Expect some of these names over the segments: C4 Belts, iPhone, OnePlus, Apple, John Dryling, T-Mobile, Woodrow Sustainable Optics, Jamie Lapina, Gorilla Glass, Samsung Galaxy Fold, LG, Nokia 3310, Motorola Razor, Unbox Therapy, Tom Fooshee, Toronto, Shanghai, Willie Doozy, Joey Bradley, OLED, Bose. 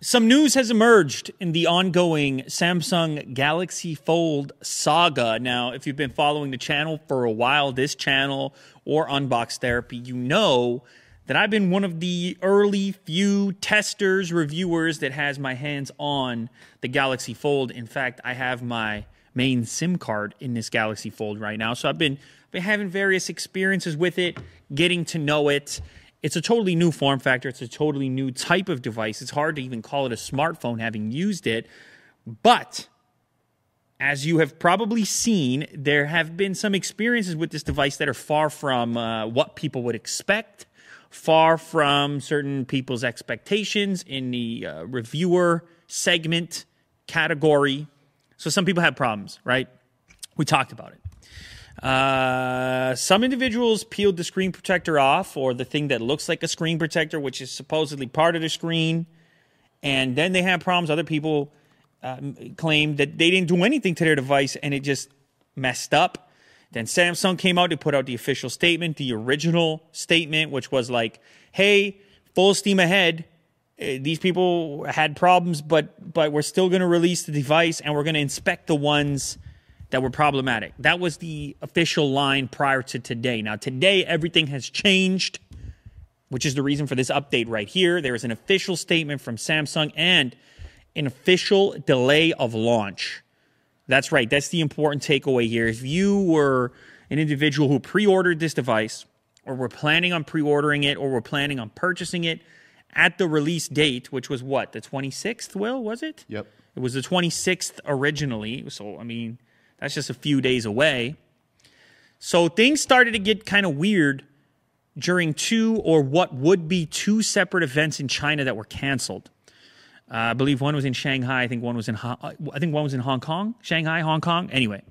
Some news has emerged in the ongoing Samsung Galaxy Fold saga. Now, if you've been following the channel for a while, this channel or Unbox Therapy, you know that I've been one of the early few testers, reviewers that has my hands on the Galaxy Fold. In fact, I have my main SIM card in this Galaxy Fold right now. So I've been having various experiences with it, getting to know it. It's a totally new form factor. It's a totally new type of device. It's hard to even call it a smartphone having used it. But as you have probably seen, there have been some experiences with this device that are far from what people would expect, far from certain people's expectations in the reviewer segment category. So some people have problems, right? We talked about it. Some individuals peeled the screen protector off, or the thing that looks like a screen protector, which is supposedly part of the screen, and then they have problems. Other people claimed that they didn't do anything to their device, and it just messed up. Then Samsung came out to put out the official statement, the original statement, which was like, hey, full steam ahead. These people had problems, but we're still going to release the device, and we're going to inspect the ones that were problematic. That was the official line prior to today. Now, today, everything has changed, which is the reason for this update right here. There is an official statement from Samsung and an official delay of launch. That's right. That's the important takeaway here. If you were an individual who pre-ordered this device, or were planning on pre-ordering it, or were planning on purchasing it at the release date, which was what? The 26th, Will, was it? Yep. It was the 26th originally. So, I mean, that's just a few days away. So things started to get kind of weird during two, or what would be two, separate events in China that were canceled. I believe one was in Shanghai. I think one was in Hong Kong. Shanghai, Hong Kong. Anyway,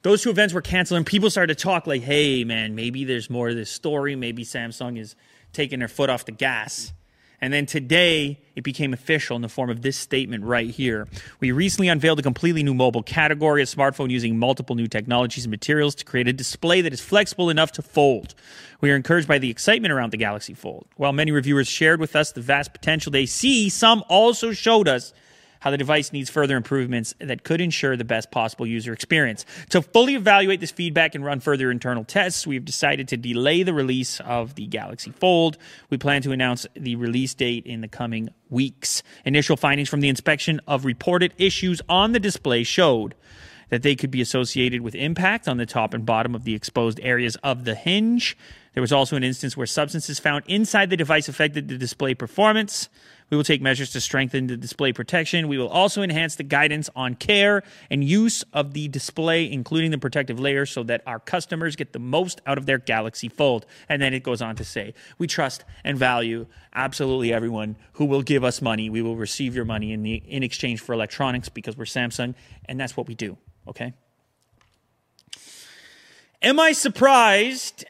those two events were canceled, and people started to talk like, "Hey, man, maybe there's more to this story. Maybe Samsung is taking their foot off the gas." And then today, it became official in the form of this statement right here. We recently unveiled a completely new mobile category, a smartphone using multiple new technologies and materials to create a display that is flexible enough to fold. We are encouraged by the excitement around the Galaxy Fold. While many reviewers shared with us the vast potential they see, some also showed us how the device needs further improvements that could ensure the best possible user experience. To fully evaluate this feedback and run further internal tests, we've decided to delay the release of the Galaxy Fold. We plan to announce the release date in the coming weeks. Initial findings from the inspection of reported issues on the display showed that they could be associated with impact on the top and bottom of the exposed areas of the hinge. There was also an instance where substances found inside the device affected the display performance. We will take measures to strengthen the display protection. We will also enhance the guidance on care and use of the display, including the protective layer, so that our customers get the most out of their Galaxy Fold. And then it goes on to say, we trust and value absolutely everyone who will give us money. We will receive your money in exchange for electronics, because we're Samsung, and that's what we do, okay? Am I surprised?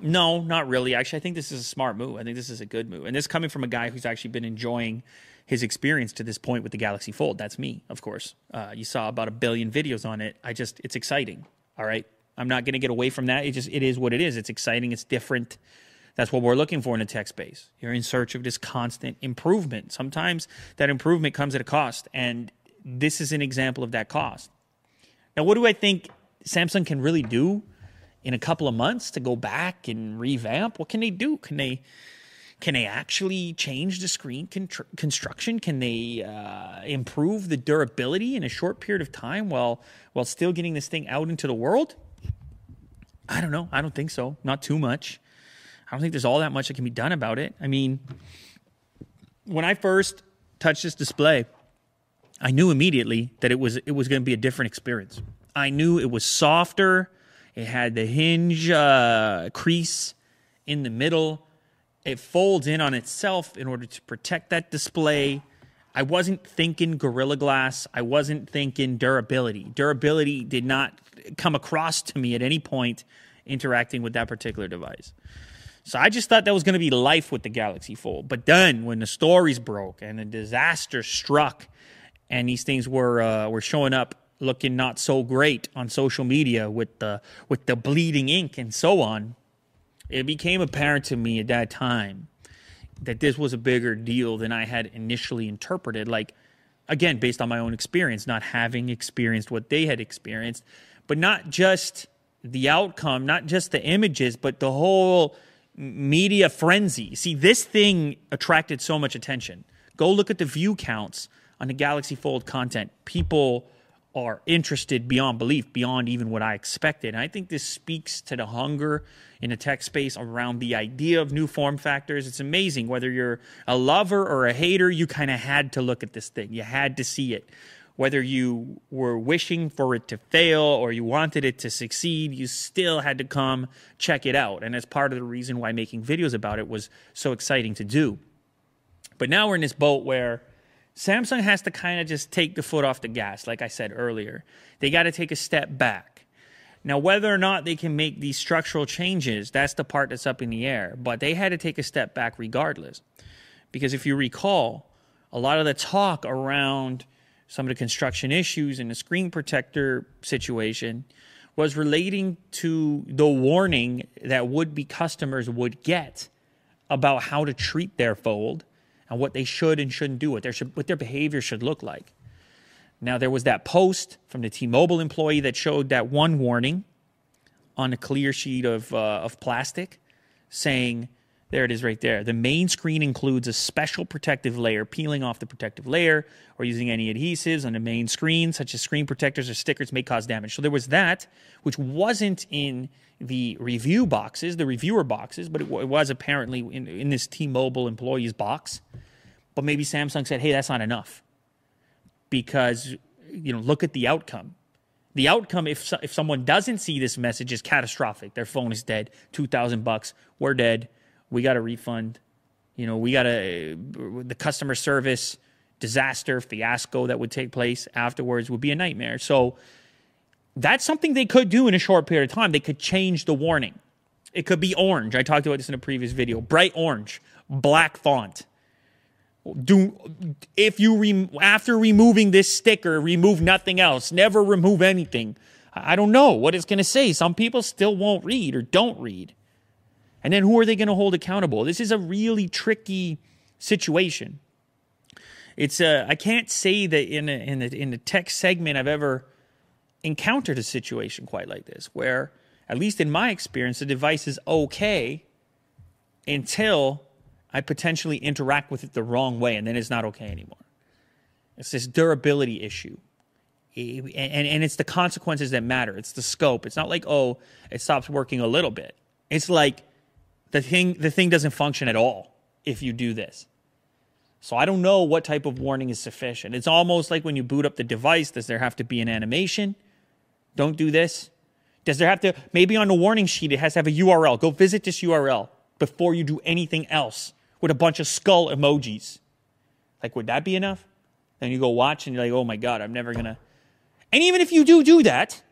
No, not really. Actually, I think this is a smart move. I think this is a good move. And this coming from a guy who's actually been enjoying his experience to this point with the Galaxy Fold. That's me, of course. You saw about 1 billion videos on it. It's exciting, all right? I'm not going to get away from that. It is what it is. It's exciting. It's different. That's what we're looking for in a tech space. You're in search of this constant improvement. Sometimes that improvement comes at a cost, and this is an example of that cost. Now, what do I think Samsung can really do in a couple of months to go back and revamp? What can they do? Can they actually change the screen construction? Can they improve the durability in a short period of time while still getting this thing out into the world? I don't know. I don't think so. Not too much. I don't think there's all that much that can be done about it. I mean, when I first touched this display, I knew immediately that it was going to be a different experience. I knew it was softer. It had the hinge crease in the middle. It folds in on itself in order to protect that display. I wasn't thinking Gorilla Glass. I wasn't thinking durability. Durability did not come across to me at any point interacting with that particular device. So I just thought that was going to be life with the Galaxy Fold. But then when the stories broke and the disaster struck, and these things were showing up looking not so great on social media with the bleeding ink and so on, it became apparent to me at that time that this was a bigger deal than I had initially interpreted. Like, again, based on my own experience, not having experienced what they had experienced, but not just the outcome, not just the images, but the whole media frenzy. See, this thing attracted so much attention. Go look at the view counts on the Galaxy Fold content. People are interested beyond belief, beyond even what I expected. And I think this speaks to the hunger in the tech space around the idea of new form factors. It's amazing. Whether you're a lover or a hater, you kind of had to look at this thing. You had to see it. Whether you were wishing for it to fail or you wanted it to succeed, you still had to come check it out. And that's part of the reason why making videos about it was so exciting to do. But now we're in this boat where Samsung has to kind of just take the foot off the gas, like I said earlier. They got to take a step back. Now, whether or not they can make these structural changes, that's the part that's up in the air. But they had to take a step back regardless. Because if you recall, a lot of the talk around some of the construction issues and the screen protector situation was relating to the warning that would-be customers would get about how to treat their Fold and what they should and shouldn't do, what their behavior should look like. Now, there was that post from the T-Mobile employee that showed that one warning on a clear sheet of plastic saying, there it is right there. The main screen includes a special protective layer. Peeling off the protective layer or using any adhesives on the main screen, such as screen protectors or stickers, may cause damage. So there was that, which wasn't in the review boxes, the reviewer boxes, but it was apparently in this T-Mobile employee's box. But maybe Samsung said, hey, that's not enough because, you know, look at the outcome. The outcome, if someone doesn't see this message, is catastrophic. Their phone is dead, $2,000, we're dead. We got a refund, you know, we got the customer service disaster, fiasco that would take place afterwards would be a nightmare. So that's something they could do in a short period of time. They could change the warning. It could be orange. I talked about this in a previous video. Bright orange, black font. After removing this sticker, remove nothing else. Never remove anything. I don't know what it's going to say. Some people still won't read or don't read. And then who are they going to hold accountable? This is a really tricky situation. It's I can't say that in the tech segment I've ever encountered a situation quite like this, where, at least in my experience, the device is okay until I potentially interact with it the wrong way, and then it's not okay anymore. It's this durability issue. And it's the consequences that matter. It's the scope. It's not like, oh, it stops working a little bit. It's like, the thing doesn't function at all if you do this. So I don't know what type of warning is sufficient. It's almost like when you boot up the device, does there have to be an animation? Don't do this. Does there have to, maybe on the warning sheet, it has to have a URL. Go visit this URL before you do anything else with a bunch of skull emojis. Like, would that be enough? Then you go watch and you're like, oh my God, I'm never going to. And even if you do that,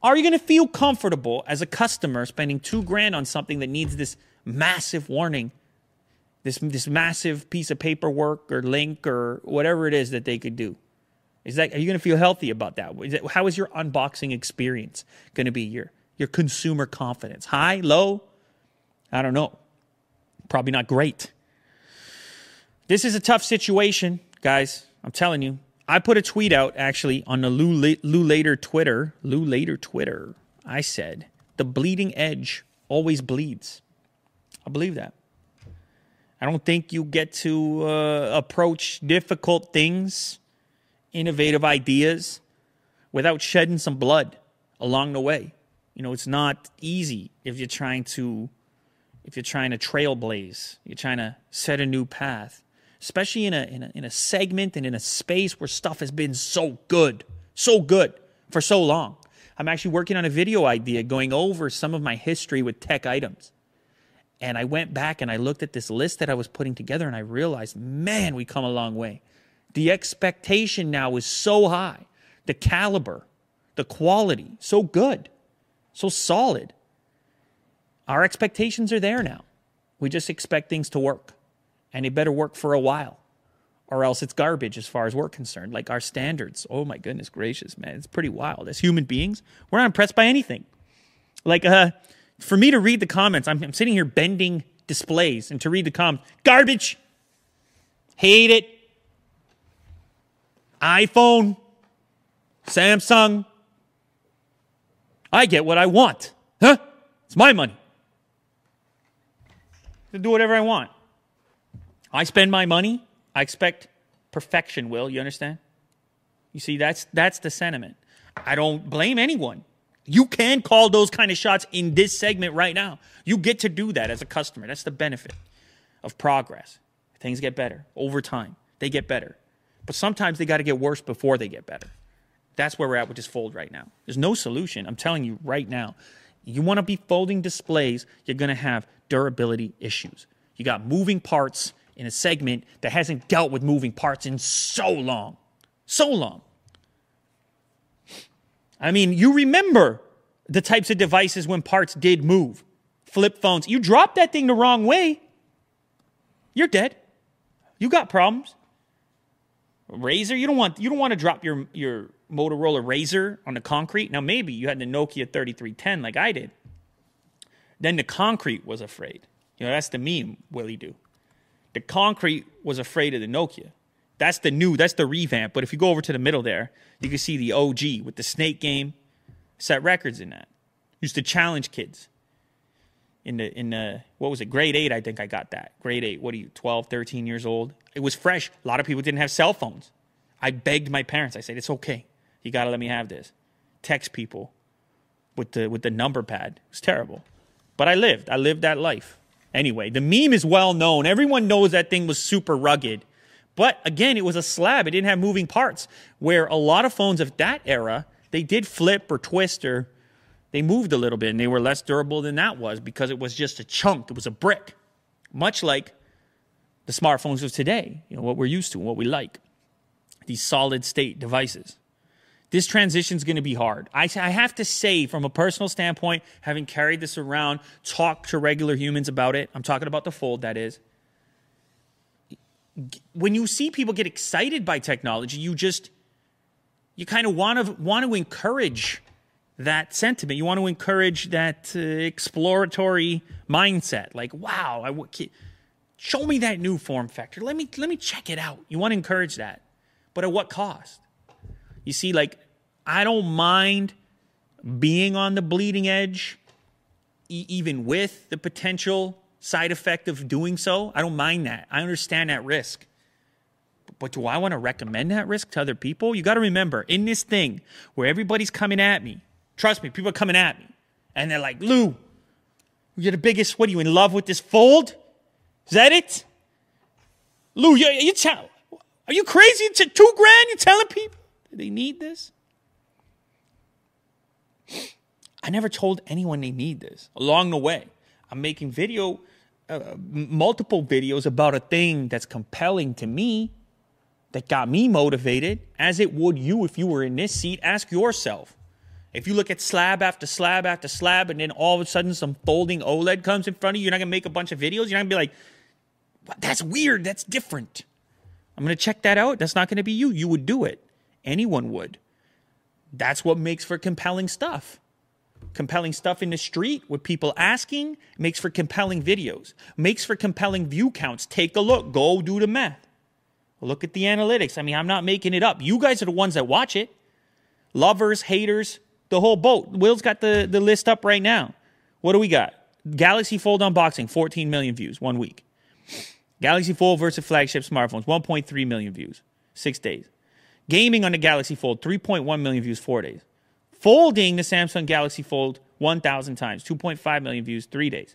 are you going to feel comfortable as a customer spending $2,000 on something that needs this massive warning, this massive piece of paperwork or link or whatever it is that they could do? Are you going to feel healthy about that? How is your unboxing experience going to be? Your consumer confidence? High, low? I don't know. Probably not great. This is a tough situation, guys. I'm telling you. I put a tweet out, actually, on the Lou Later Twitter. I said, the bleeding edge always bleeds. I believe that. I don't think you get to approach difficult things, innovative ideas, without shedding some blood along the way. You know, it's not easy if you're trying to trailblaze, you're trying to set a new path. Especially in a segment and in a space where stuff has been so good for so long. I'm actually working on a video idea going over some of my history with tech items. And I went back and I looked at this list that I was putting together and I realized, man, we come a long way. The expectation now is so high. The caliber, the quality, so good, so solid. Our expectations are there now. We just expect things to work. And it better work for a while, or else it's garbage as far as we're concerned. Like our standards, oh my goodness gracious, man, it's pretty wild. As human beings, we're not impressed by anything. Like for me to read the comments, I'm sitting here bending displays and to read the comments. Garbage. Hate it. iPhone. Samsung. I get what I want. Huh? It's my money. To do whatever I want. I spend my money. I expect perfection, Will. You understand? You see, that's the sentiment. I don't blame anyone. You can call those kind of shots in this segment right now. You get to do that as a customer. That's the benefit of progress. Things get better over time. They get better. But sometimes they got to get worse before they get better. That's where we're at with this Fold right now. There's no solution. I'm telling you right now. You want to be folding displays, you're going to have durability issues. You got moving parts in a segment that hasn't dealt with moving parts in so long. So long. I mean, you remember the types of devices when parts did move. Flip phones. You drop that thing the wrong way, you're dead. You got problems. Razor, you don't want to drop your Motorola Razor on the concrete. Now, maybe you had the Nokia 3310 like I did. Then the concrete was afraid. You know, that's the meme, Willie Do. The concrete was afraid of the Nokia. That's the new, that's the revamp. But if you go over to the middle there, you can see the OG with the snake game. Set records in that. Used to challenge kids. In the what was it? Grade 8, I think I got that. Grade 8, what are you, 12, 13 years old? It was fresh. A lot of people didn't have cell phones. I begged my parents. I said, it's okay. You got to let me have this. Text people with the number pad. It was terrible. But I lived. I lived that life. Anyway, the meme is well known. Everyone knows that thing was super rugged. But again, it was a slab. It didn't have moving parts. Where a lot of phones of that era, they did flip or twist or they moved a little bit. And they were less durable than that was because it was just a chunk. It was a brick. Much like the smartphones of today. You know, what we're used to and what we like. These solid state devices. This transition is going to be hard. I have to say, from a personal standpoint, having carried this around, talked to regular humans about it. I'm talking about the Fold, that is. When you see people get excited by technology, you kind of want to encourage that sentiment. You want to encourage that exploratory mindset. Like, wow, show me that new form factor. Let me check it out. You want to encourage that. But at what cost? You see, like, I don't mind being on the bleeding edge, even with the potential side effect of doing so. I don't mind that. I understand that risk. But do I want to recommend that risk to other people? You got to remember, in this thing where everybody's coming at me, trust me, people are coming at me, and they're like, Lou, you're the biggest, what are you, in love with this Fold? Is that it? Lou, you're telling... Are you crazy? $2,000? You're telling people they need this? I never told anyone they need this. Along the way, I'm making multiple videos about a thing that's compelling to me, that got me motivated, as it would you if you were in this seat. Ask yourself. If you look at slab after slab after slab, and then all of a sudden some folding OLED comes in front of you, you're not going to make a bunch of videos. You're not going to be like, that's weird. That's different. I'm going to check that out. That's not going to be you. You would do it. Anyone would. That's what makes for compelling stuff. Compelling stuff in the street with people asking makes for compelling videos. Makes for compelling view counts. Take a look. Go do the math. Look at the analytics. I mean, I'm not making it up. You guys are the ones that watch it. Lovers, haters, the whole boat. Will's got the list up right now. What do we got? Galaxy Fold unboxing, 14 million views, 1 week. Galaxy Fold versus flagship smartphones, 1.3 million views, 6 days. Gaming on the Galaxy Fold, 3.1 million views, 4 days. Folding the Samsung Galaxy Fold 1,000 times, 2.5 million views, 3 days.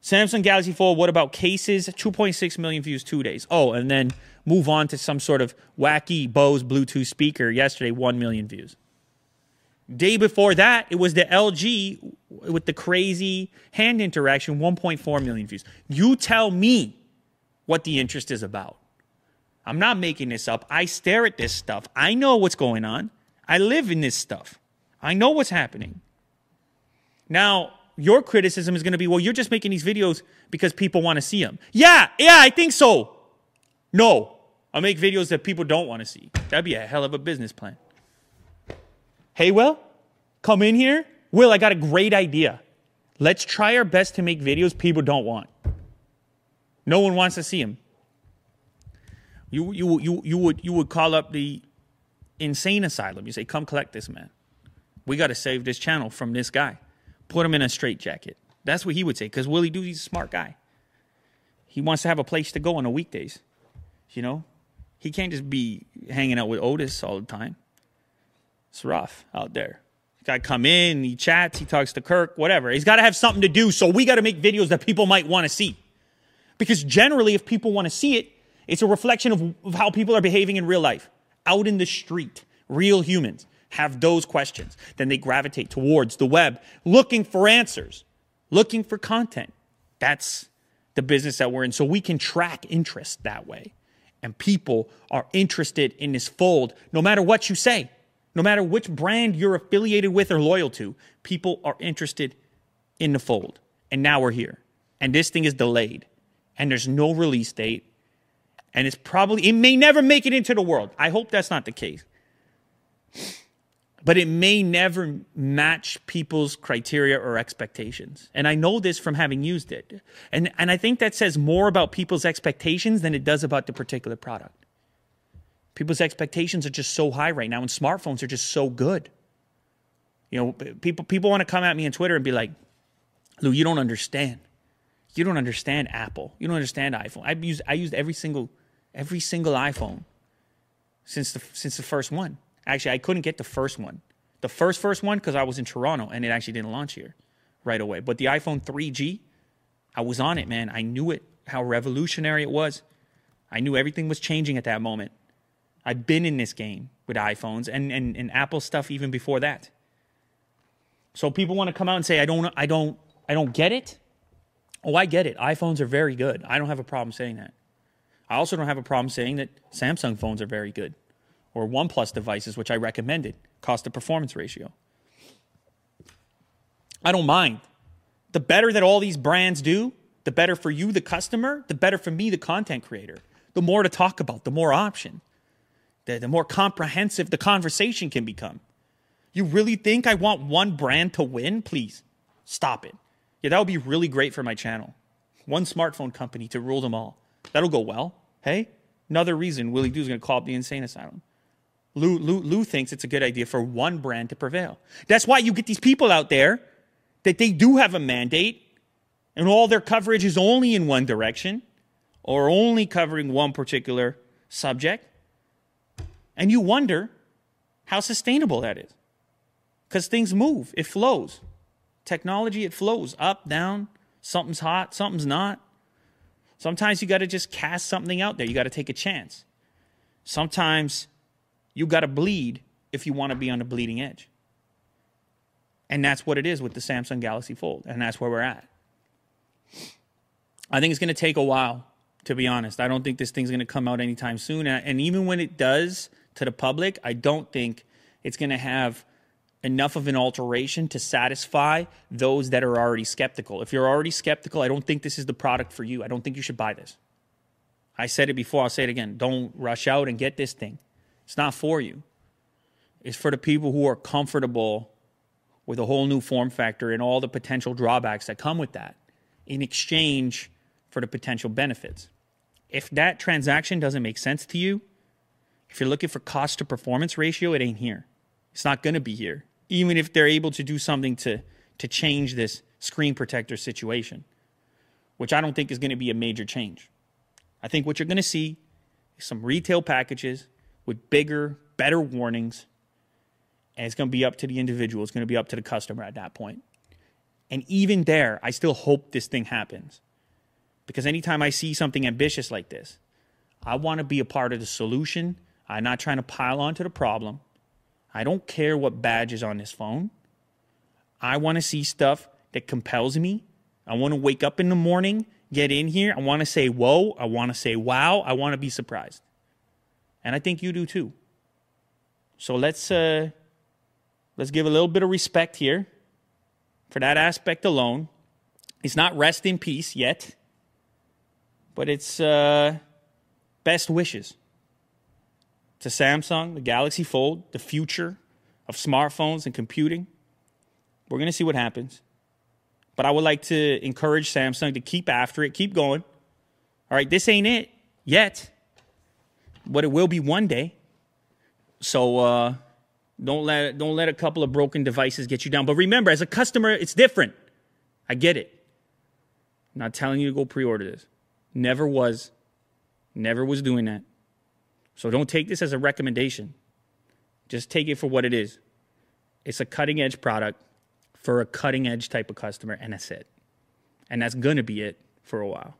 Samsung Galaxy Fold, what about cases? 2.6 million views, 2 days. Oh, and then move on to some sort of wacky Bose Bluetooth speaker yesterday, 1 million views. Day before that, it was the LG with the crazy hand interaction, 1.4 million views. You tell me what the interest is about. I'm not making this up. I stare at this stuff. I know what's going on. I live in this stuff. I know what's happening. Now, your criticism is going to be, well, you're just making these videos because people want to see them. Yeah, I think so. No, I make videos that people don't want to see. That'd be a hell of a business plan. Hey, Will, come in here. Will, I got a great idea. Let's try our best to make videos people don't want. No one wants to see him. You would call up the insane asylum. You say, come collect this man. We got to save this channel from this guy. Put him in a straitjacket. That's what he would say, because Willie Doozy's a smart guy. He wants to have a place to go on the weekdays, you know? He can't just be hanging out with Otis all the time. It's rough out there. He's got to come in, he chats, he talks to Kirk, whatever. He's got to have something to do, so we got to make videos that people might want to see. Because generally, if people want to see it, it's a reflection of how people are behaving in real life. Out in the street, real humans have those questions. Then they gravitate towards the web, looking for answers, looking for content. That's the business that we're in. So we can track interest that way. And people are interested in this Fold, no matter what you say, no matter which brand you're affiliated with or loyal to, people are interested in the Fold. And now we're here. And this thing is delayed. And there's no release date. And it's probably, it may never make it into the world. I hope that's not the case. But it may never match people's criteria or expectations. And I know this from having used it. And I think that says more about people's expectations than it does about the particular product. People's expectations are just so high right now, and smartphones are just so good. You know, people want to come at me on Twitter and be like, Lou, you don't understand. You don't understand Apple. You don't understand iPhone. I used every single iPhone since the first one. Actually, I couldn't get the first one. The first one, because I was in Toronto, and it actually didn't launch here right away. But the iPhone 3G, I was on it, man. I knew it, how revolutionary it was. I knew everything was changing at that moment. I'd been in this game with iPhones and Apple stuff even before that. So people want to come out and say, I don't get it. Oh, I get it. iPhones are very good. I don't have a problem saying that. I also don't have a problem saying that Samsung phones are very good. Or OnePlus devices, which I recommended, cost to performance ratio. I don't mind. The better that all these brands do, the better for you, the customer, the better for me, the content creator. The more to talk about, the more option. The more comprehensive the conversation can become. You really think I want one brand to win? Please, stop it. Yeah, that would be really great for my channel. One smartphone company to rule them all. That'll go well. Hey, another reason Willie Doo's going to call up the insane asylum. Lou thinks it's a good idea for one brand to prevail. That's why you get these people out there that they do have a mandate and all their coverage is only in one direction or only covering one particular subject. And you wonder how sustainable that is because things move. It flows. Technology, it flows up, down. Something's hot. Something's not. Sometimes you got to just cast something out there. You got to take a chance. Sometimes you got to bleed if you want to be on the bleeding edge. And that's what it is with the Samsung Galaxy Fold. And that's where we're at. I think it's going to take a while, to be honest. I don't think this thing's going to come out anytime soon. And even when it does to the public, I don't think it's going to have enough of an alteration to satisfy those that are already skeptical. If you're already skeptical, I don't think this is the product for you. I don't think you should buy this. I said it before. I'll say it again. Don't rush out and get this thing. It's not for you. It's for the people who are comfortable with a whole new form factor and all the potential drawbacks that come with that in exchange for the potential benefits. If that transaction doesn't make sense to you, if you're looking for cost to performance ratio, it ain't here. It's not going to be here, even if they're able to do something to change this screen protector situation, which I don't think is going to be a major change. I think what you're going to see is some retail packages with bigger, better warnings. And it's going to be up to the individual. It's going to be up to the customer at that point. And even there, I still hope this thing happens. Because anytime I see something ambitious like this, I want to be a part of the solution. I'm not trying to pile onto the problem. I don't care what badge is on this phone. I want to see stuff that compels me. I want to wake up in the morning, get in here. I want to say, whoa. I want to say, wow. I want to be surprised. And I think you do too. So let's give a little bit of respect here for that aspect alone. It's not rest in peace yet, but it's best wishes to Samsung, the Galaxy Fold, the future of smartphones and computing. We're going to see what happens. But I would like to encourage Samsung to keep after it, keep going. All right, this ain't it yet, but it will be one day. So don't let a couple of broken devices get you down. But remember, as a customer, it's different. I get it. I'm not telling you to go pre-order this. Never was doing that. So don't take this as a recommendation. Just take it for what it is. It's a cutting-edge product for a cutting-edge type of customer, and that's it. And that's going to be it for a while.